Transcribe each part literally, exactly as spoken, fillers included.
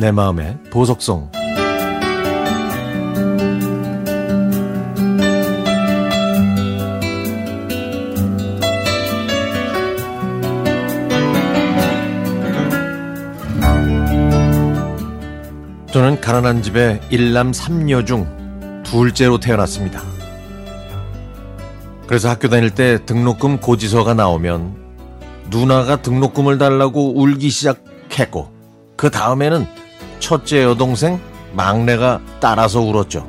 내 마음의 보석송. 저는 가난한 집에 일남 삼녀 중 둘째로 태어났습니다. 그래서 학교 다닐 때 등록금 고지서가 나오면 누나가 등록금을 달라고 울기 시작했고, 그 다음에는 첫째 여동생, 막내가 따라서 울었죠.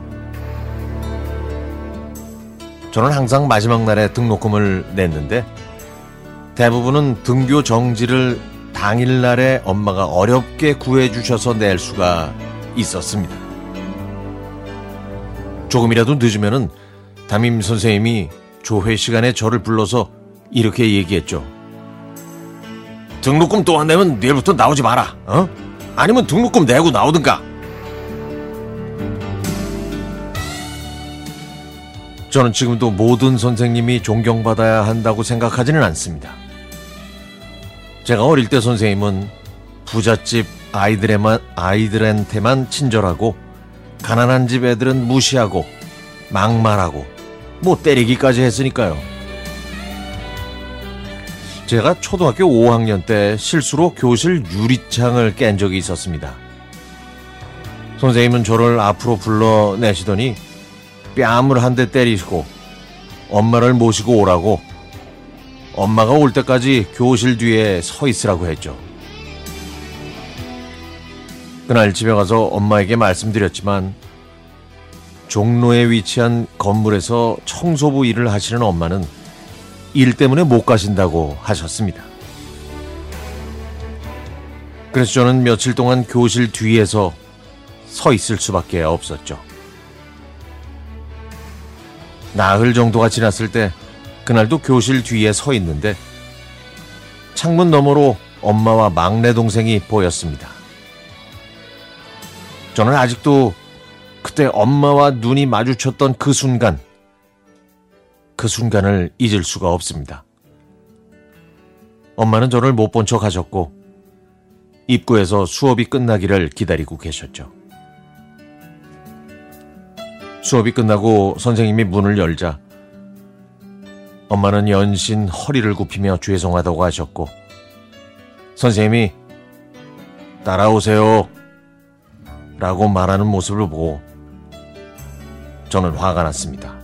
저는 항상 마지막 날에 등록금을 냈는데 대부분은 등교 정지를 당일날에 엄마가 어렵게 구해주셔서 낼 수가 있었습니다. 조금이라도 늦으면은 담임선생님이 조회 시간에 저를 불러서 이렇게 얘기했죠. 등록금 또 안 내면 내일부터 나오지 마라. 어? 아니면 등록금 내고 나오든가. 저는 지금도 모든 선생님이 존경받아야 한다고 생각하지는 않습니다. 제가 어릴 때 선생님은 부잣집 아이들에만, 아이들한테만 친절하고, 가난한 집 애들은 무시하고 막말하고 뭐 때리기까지 했으니까요. 제가 초등학교 오 학년 때 실수로 교실 유리창을 깬 적이 있었습니다. 선생님은 저를 앞으로 불러내시더니 뺨을 한 대 때리시고 엄마를 모시고 오라고, 엄마가 올 때까지 교실 뒤에 서 있으라고 했죠. 그날 집에 가서 엄마에게 말씀드렸지만 종로에 위치한 건물에서 청소부 일을 하시는 엄마는 일 때문에 못 가신다고 하셨습니다. 그래서 저는 며칠 동안 교실 뒤에서 서 있을 수밖에 없었죠. 나흘 정도가 지났을 때 그날도 교실 뒤에 서 있는데 창문 너머로 엄마와 막내 동생이 보였습니다. 저는 아직도 그때 엄마와 눈이 마주쳤던 그 순간, 그 순간을 잊을 수가 없습니다. 엄마는 저를 못 본 척 하셨고 입구에서 수업이 끝나기를 기다리고 계셨죠. 수업이 끝나고 선생님이 문을 열자 엄마는 연신 허리를 굽히며 죄송하다고 하셨고, 선생님이 따라오세요 라고 말하는 모습을 보고 저는 화가 났습니다.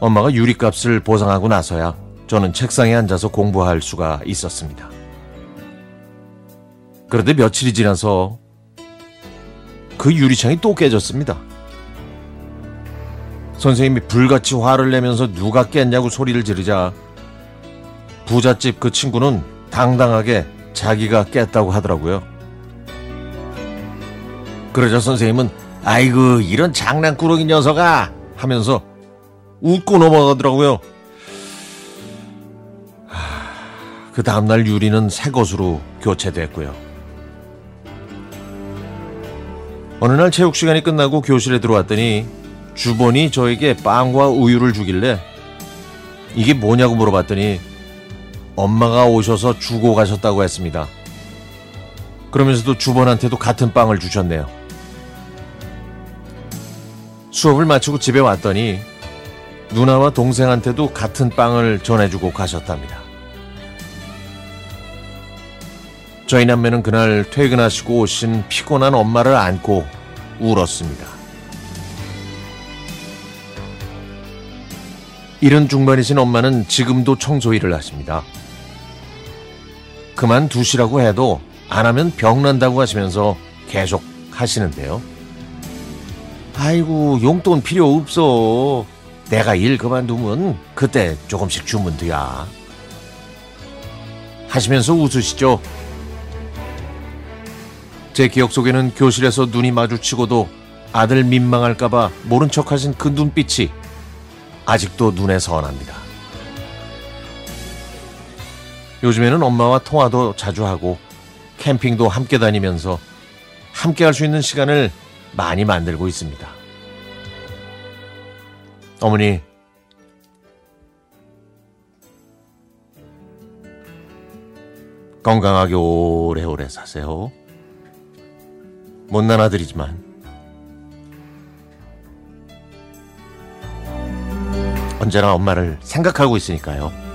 엄마가 유리값을 보상하고 나서야 저는 책상에 앉아서 공부할 수가 있었습니다. 그런데 며칠이 지나서 그 유리창이 또 깨졌습니다. 선생님이 불같이 화를 내면서 누가 깼냐고 소리를 지르자 부잣집 그 친구는 당당하게 자기가 깼다고 하더라고요. 그러자 선생님은 아이고 이런 장난꾸러기 녀석아 하면서 웃고 넘어가더라고요. 하... 그 다음날 유리는 새 것으로 교체됐고요. 어느 날 체육 시간이 끝나고 교실에 들어왔더니 주번이 저에게 빵과 우유를 주길래 이게 뭐냐고 물어봤더니 엄마가 오셔서 주고 가셨다고 했습니다. 그러면서도 주번한테도 같은 빵을 주셨네요. 수업을 마치고 집에 왔더니 누나와 동생한테도 같은 빵을 전해주고 가셨답니다. 저희 남매는 그날 퇴근하시고 오신 피곤한 엄마를 안고 울었습니다. 이른 중반이신 엄마는 지금도 청소 일을 하십니다. 그만두시라고 해도 안 하면 병난다고 하시면서 계속 하시는데요. 아이고 용돈 필요 없어. 내가 일 그만두면 그때 조금씩 주면 돼야 하시면서 웃으시죠. 제 기억 속에는 교실에서 눈이 마주치고도 아들 민망할까봐 모른 척 하신 그 눈빛이 아직도 눈에 선합니다. 요즘에는 엄마와 통화도 자주 하고 캠핑도 함께 다니면서 함께 할 수 있는 시간을 많이 만들고 있습니다. 어머니, 건강하게 오래오래 사세요. 못난 아들이지만. 언제나 엄마를 생각하고 있으니까요.